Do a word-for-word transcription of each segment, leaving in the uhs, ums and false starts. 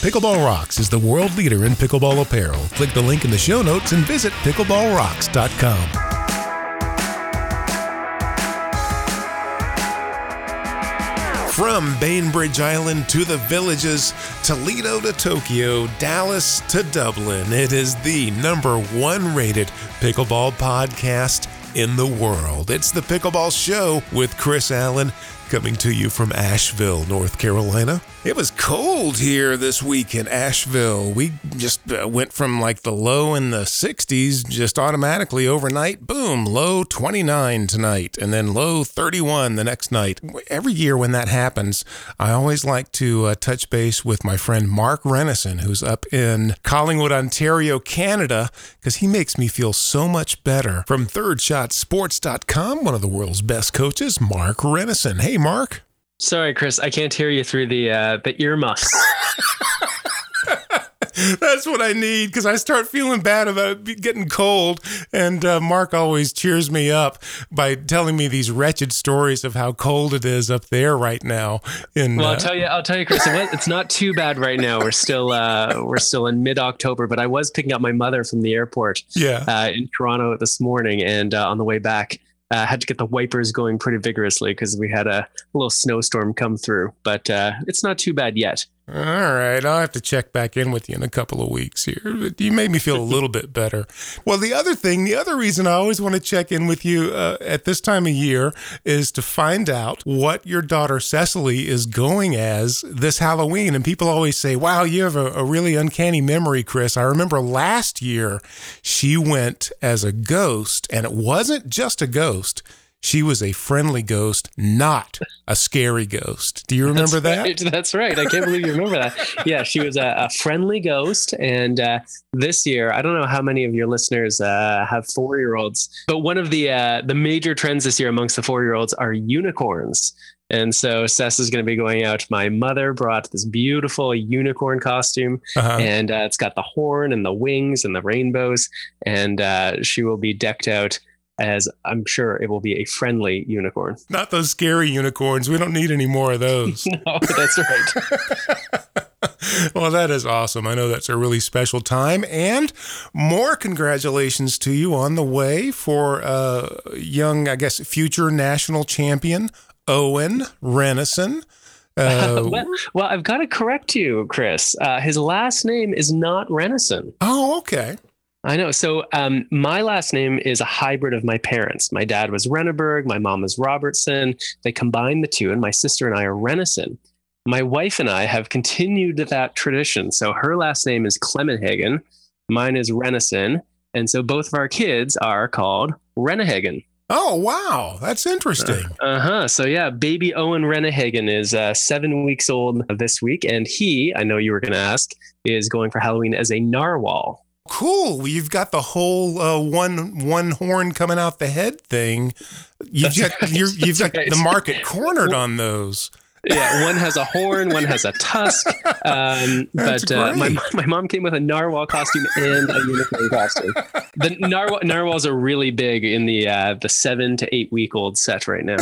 Pickleball Rocks is the world leader in pickleball apparel. Click the link in the show notes and visit pickleball rocks dot com. From Bainbridge Island to the villages, Toledo to Tokyo, Dallas to Dublin, it is the number one rated pickleball podcast in the world. It's the Pickleball Show with Chris Allen, coming to you from Asheville, North Carolina. It was cold here this week in Asheville. We just went from like the low in the sixties just automatically overnight. Boom, low twenty-nine tonight and then low thirty-one the next night. Every year when that happens, I always like to uh, touch base with my friend Mark Renneson, who's up in Collingwood, Ontario, Canada, because he makes me feel so much better. From third shot sports dot com, one of the world's best coaches, Mark Renneson. Hey, Mark. Sorry, Chris, I can't hear you through the uh, the earmuffs. That's what I need, because I start feeling bad about it getting cold. And uh, Mark always cheers me up by telling me these wretched stories of how cold it is up there right now. In, well, I'll uh, tell you, I'll tell you, Chris, it's not too bad right now. We're still uh, we're still in mid-October, but I was picking up my mother from the airport yeah. uh, in Toronto this morning, and uh, on the way back, I uh, had to get the wipers going pretty vigorously because we had a little snowstorm come through, but uh, it's not too bad yet. All right. I'll have to check back in with you in a couple of weeks here. You made me feel a little bit better. Well, the other thing, the other reason I always want to check in with you uh, at this time of year is to find out what your daughter Cecily is going as this Halloween. And people always say, wow, you have a, a really uncanny memory, Chris. I remember last year she went as a ghost, and it wasn't just a ghost. She was a friendly ghost, not a scary ghost. Do you remember that's that? Right, that's right. I can't believe you remember that. Yeah, she was a, a friendly ghost. And uh, this year, I don't know how many of your listeners uh, have four-year-olds, but one of the uh, the major trends this year amongst the four-year-olds are unicorns. And so Sess is going to be going out. My mother brought this beautiful unicorn costume, uh-huh. and uh, it's got the horn and the wings and the rainbows. And uh, she will be decked out as I'm sure it will be a friendly unicorn. Not those scary unicorns. We don't need any more of those. No, that's right. Well, that is awesome. I know that's a really special time. And more congratulations to you on the way for uh, young, I guess, future national champion, Owen Renahagen. Uh, well, well, I've got to correct you, Chris. Uh, his last name is not Renneson. Oh, okay. I know. So um, my last name is a hybrid of my parents. My dad was Renneberg. My mom is Robertson. They combined the two, and my sister and I are Renneson. My wife and I have continued that tradition. So her last name is Clementhagen. Mine is Renneson. And so both of our kids are called Renahagen. Oh, wow. That's interesting. Uh huh. So, yeah, baby Owen Renahagen is uh, seven weeks old this week. And he, I know you were going to ask, is going for Halloween as a narwhal. Cool. You've got the whole uh, one one horn coming out the head thing. You've got, right. you're, you've got right. the market cornered on those. Yeah, one has a horn, one has a tusk. Um, but uh, my my mom came with a narwhal costume and a unicorn costume. The narwhal narwhals are really big in the uh, the seven to eight week old set right now.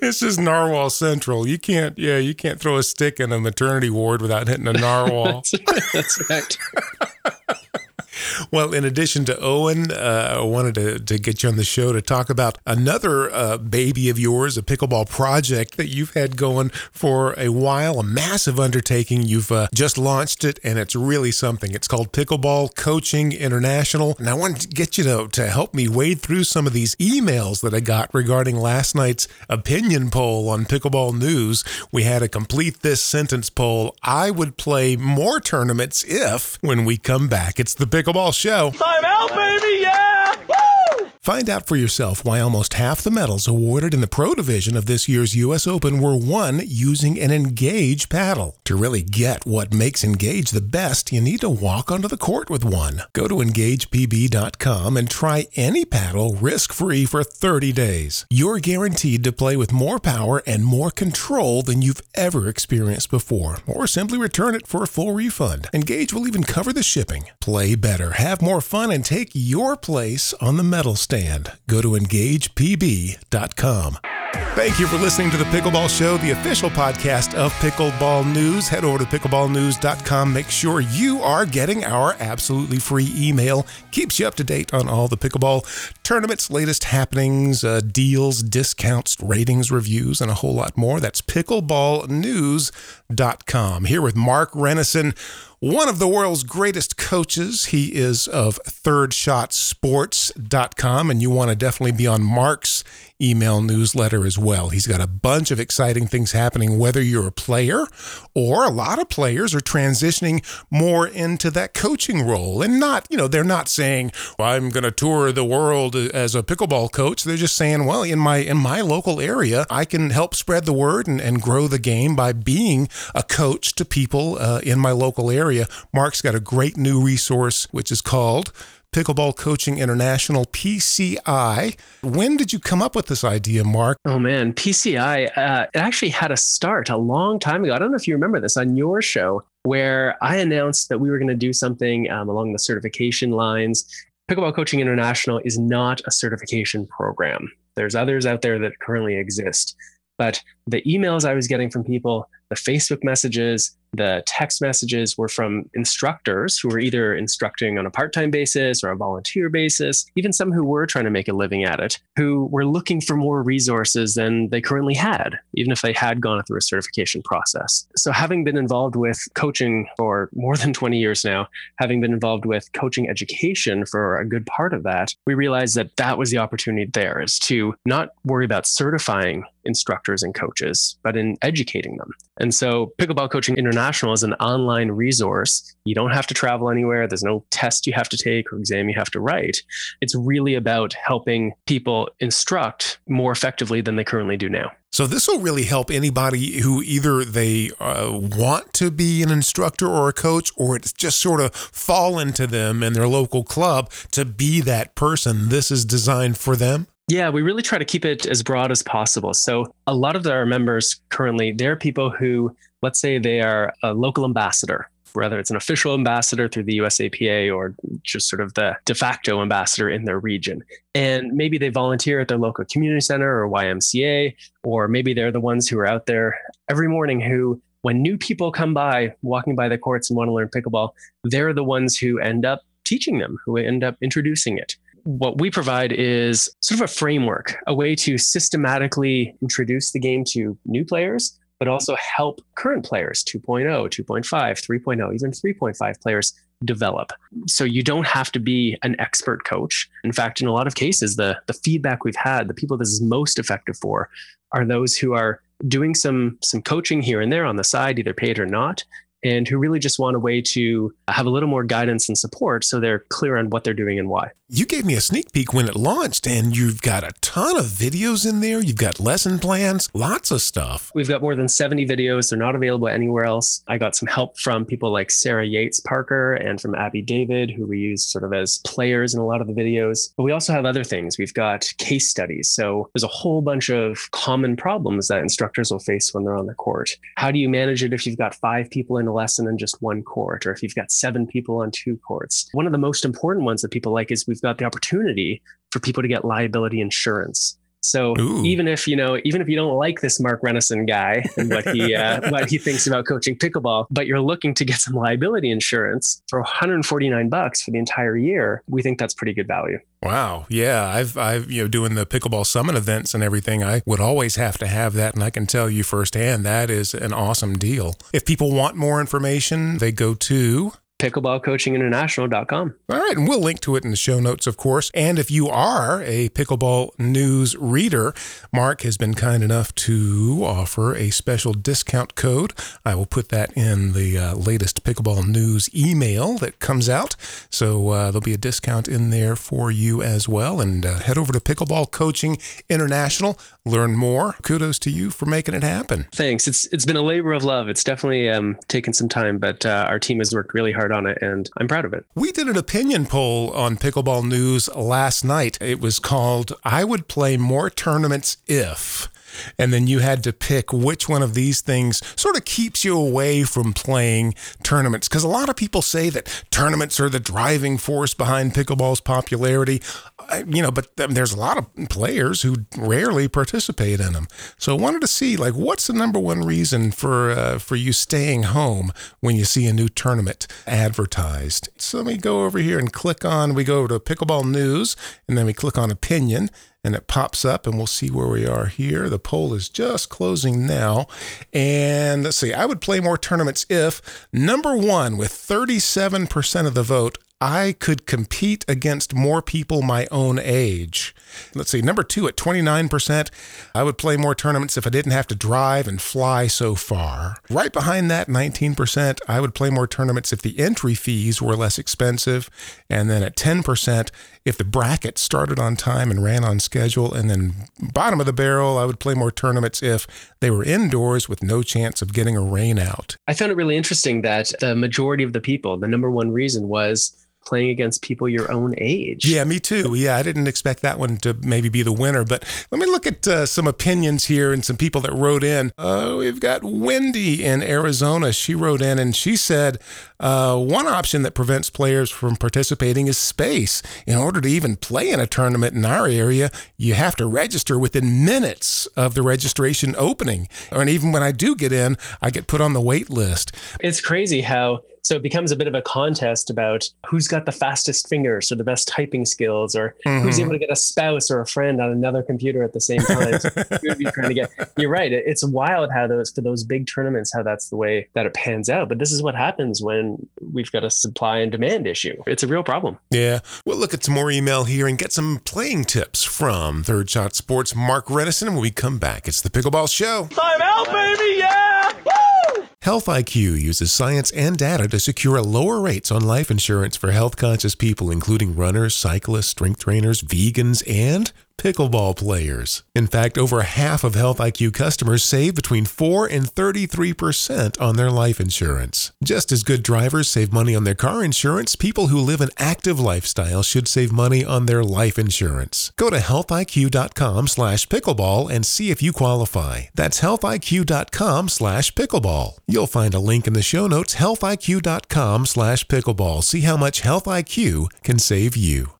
This is narwhal central. You can't, yeah, you can't throw a stick in a maternity ward without hitting a narwhal. That's correct. Well, in addition to Owen, uh, I wanted to, to get you on the show to talk about another uh, baby of yours, a pickleball project that you've had going for a while, a massive undertaking. You've uh, just launched it, and it's really something. It's called Pickleball Coaching International, and I wanted to get you to, to help me wade through some of these emails that I got regarding last night's opinion poll on Pickleball News. We had a complete this sentence poll. I would play more tournaments if, when we come back, it's the Pickleball Show. Time out, baby! Yeah! Woo! Find out for yourself why almost half the medals awarded in the pro division of this year's U S Open were won using an Engage paddle. To really get what makes Engage the best, you need to walk onto the court with one. Go to engage p b dot com and try any paddle risk-free for thirty days. You're guaranteed to play with more power and more control than you've ever experienced before, or simply return it for a full refund. Engage will even cover the shipping. Play better, have more fun, and take your place on the medal stand. Go to engage p b dot com. Thank you for listening to The Pickleball Show, the official podcast of Pickleball News. Head over to pickleball news dot com. Make sure you are getting our absolutely free email. Keeps you up to date on all the pickleball tournaments, latest happenings, uh, deals, discounts, ratings, reviews, and a whole lot more. That's pickleball news dot com. Here with Mark Renneson, one of the world's greatest coaches. He is of third shot sports dot com, and you want to definitely be on Mark's email newsletter as well. He's got a bunch of exciting things happening, whether you're a player or a lot of players are transitioning more into that coaching role. And not, you know, they're not saying, well, I'm going to tour the world as a pickleball coach. They're just saying, well, in my in my local area, I can help spread the word and, and grow the game by being a coach to people uh, in my local area. Area. Mark's got a great new resource, which is called Pickleball Coaching International, P C I. When did you come up with this idea, Mark? Oh, man, P C I, uh, it actually had a start a long time ago. I don't know if you remember this on your show, where I announced that we were going to do something um, along the certification lines. Pickleball Coaching International is not a certification program. There's others out there that currently exist. But the emails I was getting from people, the Facebook messages, the text messages were from instructors who were either instructing on a part-time basis or a volunteer basis, even some who were trying to make a living at it, who were looking for more resources than they currently had, even if they had gone through a certification process. So having been involved with coaching for more than twenty years now, having been involved with coaching education for a good part of that, we realized that that was the opportunity there, is to not worry about certifying instructors and coaches, but in educating them. And so Pickleball Coaching International is an online resource. You don't have to travel anywhere. There's no test you have to take or exam you have to write. It's really about helping people instruct more effectively than they currently do now. So this will really help anybody who either they uh, want to be an instructor or a coach, or it's just sort of fallen to them in their local club to be that person. This is designed for them. Yeah, we really try to keep it as broad as possible. So a lot of our members currently, they're people who, let's say they are a local ambassador, whether it's an official ambassador through the U S A P A or just sort of the de facto ambassador in their region. And maybe they volunteer at their local community center or Y M C A, or maybe they're the ones who are out there every morning who, when new people come by, walking by the courts and want to learn pickleball, they're the ones who end up teaching them, who end up introducing it. What we provide is sort of a framework, a way to systematically introduce the game to new players, but also help current players, two point oh, two point five, three point oh, even three point five players develop. So you don't have to be an expert coach. In fact, in a lot of cases, the, the feedback we've had, the people this is most effective for are those who are doing some, some coaching here and there on the side, either paid or not, and who really just want a way to have a little more guidance and support so they're clear on what they're doing and why. You gave me a sneak peek when it launched, and you've got a ton of videos in there. You've got lesson plans, lots of stuff. We've got more than seventy videos. They're not available anywhere else. I got some help from people like Sarah Yates Parker and from Abby David, who we use sort of as players in a lot of the videos. But we also have other things. We've got case studies. So there's a whole bunch of common problems that instructors will face when they're on the court. How do you manage it if you've got five people in a lesson in just one court, or if you've got seven people on two courts? One of the most important ones that people like is we've got the opportunity for people to get liability insurance. So Ooh. even if, you know, even if you don't like this Mark Renneson guy and what he uh, what he thinks about coaching pickleball, but you're looking to get some liability insurance for one hundred forty-nine bucks for the entire year, we think that's pretty good value. Wow. Yeah. I've, I've, you know, doing the Pickleball Summit events and everything, I would always have to have that. And I can tell you firsthand, that is an awesome deal. If people want more information, they go to pickleball coaching international dot com. All right. And we'll link to it in the show notes, of course. And if you are a Pickleball News reader, Mark has been kind enough to offer a special discount code. I will put that in the uh, latest Pickleball News email that comes out. So uh, there'll be a discount in there for you as well. And uh, head over to Pickleball Coaching International. Learn more. Kudos to you for making it happen. Thanks. It's It's been a labor of love. It's definitely um, taken some time, but uh, our team has worked really hard on it, and I'm proud of it. We did an opinion poll on Pickleball News last night. It was called, I Would Play More Tournaments If. and then you had to pick which one of these things sort of keeps you away from playing tournaments. Because a lot of people say that tournaments are the driving force behind pickleball's popularity, you know, but there's a lot of players who rarely participate in them. So I wanted to see, like, what's the number one reason for uh, for you staying home when you see a new tournament advertised? So let me go over here and click on, we go to Pickleball News, and then we click on Opinion, and it pops up, and we'll see where we are here. The poll is just closing now. And let's see, I would play more tournaments if, number one, with thirty-seven percent of the vote, I could compete against more people my own age. Let's see, number two at twenty-nine percent, I would play more tournaments if I didn't have to drive and fly so far. Right behind that, nineteen percent, I would play more tournaments if the entry fees were less expensive. And then at ten percent, if the bracket started on time and ran on schedule. And then bottom of the barrel, I would play more tournaments if they were indoors with no chance of getting a rain out. I found it really interesting that the majority of the people, the number one reason was playing against people your own age. Yeah, me too. Yeah, I didn't expect that one to maybe be the winner, but let me look at uh, some opinions here and some people that wrote in. Uh, we've got Wendy in Arizona. She wrote in and she said, uh, one option that prevents players from participating is space. In order to even play in a tournament in our area, you have to register within minutes of the registration opening. And even when I do get in, I get put on the wait list. It's crazy how So it becomes a bit of a contest about who's got the fastest fingers or the best typing skills, or mm-hmm. who's able to get a spouse or a friend on another computer at the same time. So you'd be trying to get, you're right. It's wild how those, for those big tournaments, how that's the way that it pans out. But this is what happens when we've got a supply and demand issue. It's a real problem. Yeah. We'll look at some more email here and get some playing tips from Third Shot Sports' Mark Renneson. When we come back, it's the Pickleball Show. I'm out, baby. Yeah. Health I Q uses science and data to secure lower rates on life insurance for health-conscious people, including runners, cyclists, strength trainers, vegans, and pickleball players. In fact, over half of Health I Q customers save between four and thirty-three percent on their life insurance. Just as good drivers save money on their car insurance, people who live an active lifestyle should save money on their life insurance. Go to health I Q dot com slash pickleball and see if you qualify. That's health I Q dot com slash pickleball. You'll find a link in the show notes, health I Q dot com slash pickleball. See how much Health I Q can save you.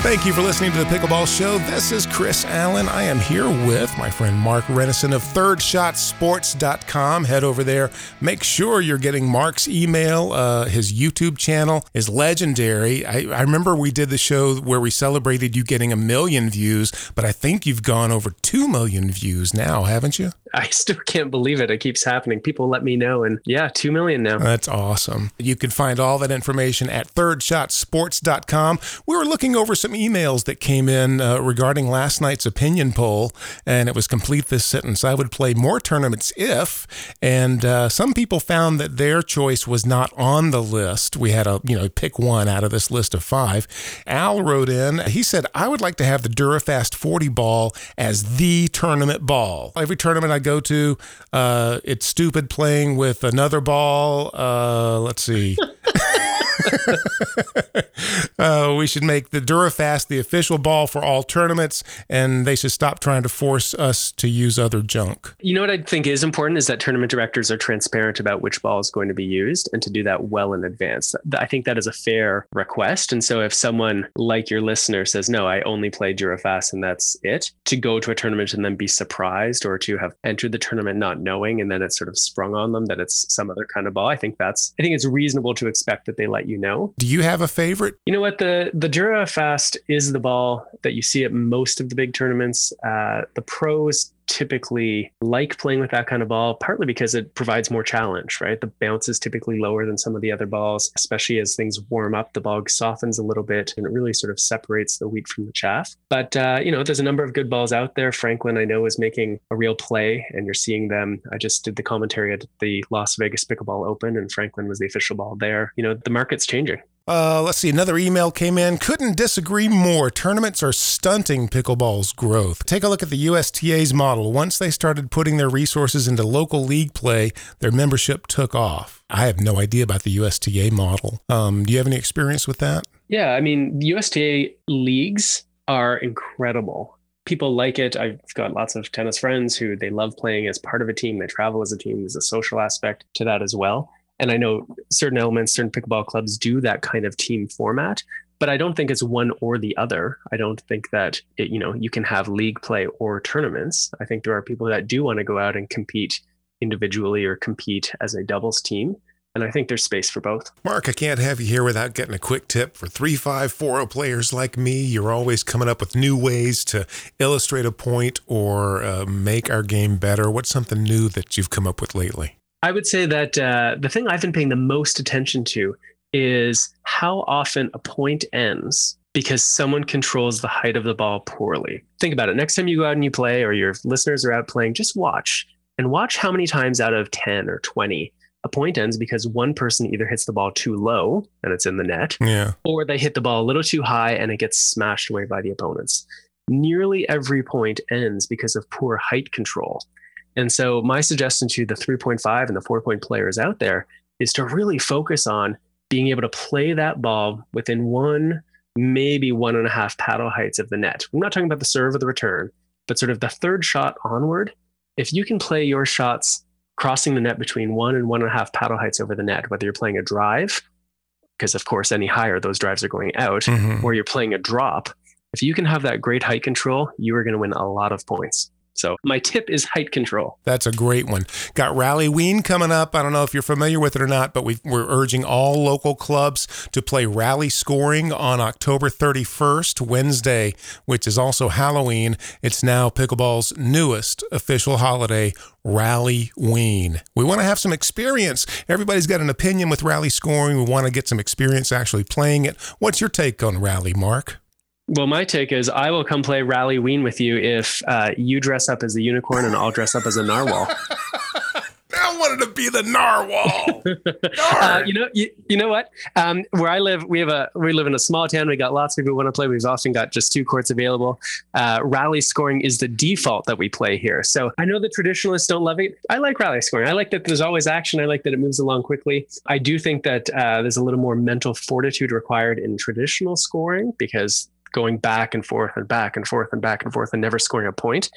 Thank you for listening to The Pickleball Show. This is Chris Allen. I am here with my friend Mark Renneson of third shot sports dot com. Head over there. Make sure you're getting Mark's email. Uh, his YouTube channel is legendary. I, I remember we did the show where we celebrated you getting a million views, but I think you've gone over two million views now, haven't you? I still can't believe it. It keeps happening. People let me know. And yeah, two million now. That's awesome. You can find all that information at third shot sports dot com. We were looking over some emails that came in uh, regarding last night's opinion poll, and it was complete this sentence. I would play more tournaments if, and uh, some people found that their choice was not on the list. We had a, you know, pick one out of this list of five. Al wrote in, he said, I would like to have the DuraFast forty ball as the tournament ball. Every tournament I I go to, uh, it's stupid playing with another ball. Uh, let's see. uh, we should make the DuraFast the official ball for all tournaments, and they should stop trying to force us to use other junk. You know what I think is important is that tournament directors are transparent about which ball is going to be used, and to do that well in advance. I think that is a fair request. And so if someone like your listener says, no, I only play DuraFast and that's it, to go to a tournament and then be surprised, or to have entered the tournament not knowing, and then it's sort of sprung on them that it's some other kind of ball, I think that's, I think it's reasonable to expect that they let you know. Do you have a favorite? You know what? The the DuraFast is the ball that you see at most of the big tournaments. Uh, the pros typically like playing with that kind of ball, partly because it provides more challenge, right? The bounce is typically lower than some of the other balls, especially as things warm up, the ball softens a little bit and it really sort of separates the wheat from the chaff. But, uh, you know, there's a number of good balls out there. Franklin, I know, is making a real play and you're seeing them. I just did the commentary at the Las Vegas Pickleball Open and Franklin was the official ball there. You know, the market's changing. Uh, let's see. Another email came in. Couldn't disagree more. Tournaments are stunting pickleball's growth. Take a look at the U S T A's model. Once they started putting their resources into local league play, their membership took off. I have no idea about the U S T A model. Um, do you have any experience with that? Yeah, I mean, U S T A leagues are incredible. people like it. I've got lots of tennis friends who they love playing as part of a team. They travel as a team. There's a social aspect to that as well. And I know certain elements, certain pickleball clubs do that kind of team format, but I don't think it's one or the other. I don't think that, it, you know, you can have league play or tournaments. I think there are people that do want to go out and compete individually or compete as a doubles team. And I think there's space for both. Mark, I can't have you here without getting a quick tip for three, five, four players like me. You're always coming up with new ways to illustrate a point or uh, make our game better. What's something new that you've come up with lately? I would say that uh, the thing I've been paying the most attention to is how often a point ends because someone controls the height of the ball poorly. Think about it. Next time you go out and you play, or your listeners are out playing, just watch and watch how many times out of ten or twenty a point ends because one person either hits the ball too low and it's in the net, yeah, or they hit the ball a little too high and it gets smashed away by the opponents. Nearly every point ends because of poor height control. And so my suggestion to the three point five and the four point players out there is to really focus on being able to play that ball within one, maybe one and a half paddle heights of the net. We're not talking about the serve or the return, but sort of the third shot onward. If you can play your shots crossing the net between one and one and a half paddle heights over the net, whether you're playing a drive, because of course, any higher, those drives are going out, mm-hmm. or you're playing a drop. If you can have that great height control, you are going to win a lot of points. So my tip is height control. That's a great one. Got Rallyween coming up. I don't know if you're familiar with it or not, but we've, we're urging all local clubs to play rally scoring on October thirty-first, Wednesday, which is also Halloween. It's now pickleball's newest official holiday, Rallyween. We want to have some experience. Everybody's got an opinion with rally scoring. We want to get some experience actually playing it. What's your take on rally, Mark? Well, my take is I will come play Rallyween with you if uh, you dress up as a unicorn and I'll dress up as a narwhal. I wanted to be the narwhal. uh, you know, you, you know what? Um, where I live, we have a we live in a small town. We got lots of people who want to play. We've often got just two courts available. Uh, rally scoring is the default that we play here. So I know the traditionalists don't love it. I like rally scoring. I like that there's always action. I like that it moves along quickly. I do think that uh, there's a little more mental fortitude required in traditional scoring because going back and forth and back and forth and back and forth and never scoring a point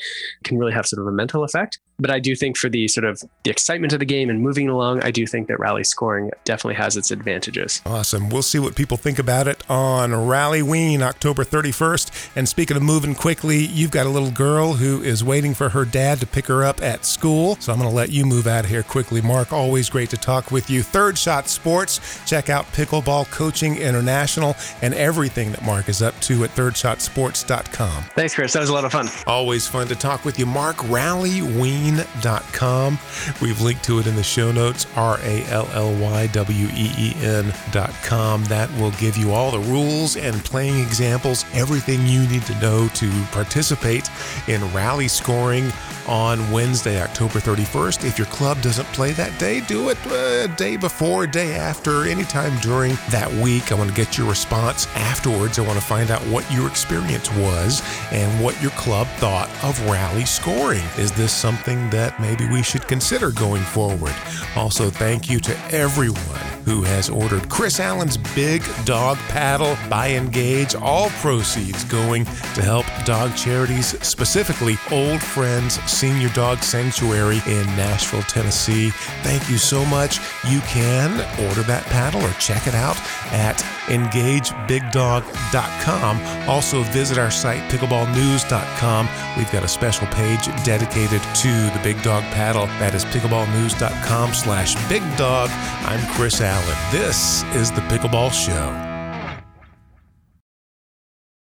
can really have sort of a mental effect. But I do think for the sort of the excitement of the game and moving along, I do think that rally scoring definitely has its advantages. Awesome. We'll see what people think about it on Rallyween, October thirty-first. And speaking of moving quickly, you've got a little girl who is waiting for her dad to pick her up at school. So I'm going to let you move out of here quickly. Mark, always great to talk with you. Third Shot Sports. Check out Pickleball Coaching International and everything that Mark is up to at third shot sports dot com. Thanks, Chris. That was a lot of fun. Always fun to talk with you, Mark. Rallyween dot com. We've linked to it in the show notes, R A L L Y W E E N dot com. That will give you all the rules and playing examples, everything you need to know to participate in rally scoring on Wednesday, October thirty-first. If your club doesn't play that day, do it a uh, day before, day after, anytime during that week. I want to get your response afterwards. I want to find out what your experience was and what your club thought of rally scoring. Is this something that maybe we should consider going forward? Also, thank you to everyone who has ordered Chris Allen's Big Dog Paddle by Engage. All proceeds going to help dog charities, specifically Old Friends Senior Dog Sanctuary in Nashville, Tennessee. Thank you so much. You can order that paddle or check it out at engage big dog dot com. Also visit our site, pickleball news dot com. We've got a special page dedicated to the Big Dog Paddle. That is pickleball news dot com slash big dog. I'm Chris Allen. This is The Pickleball Show.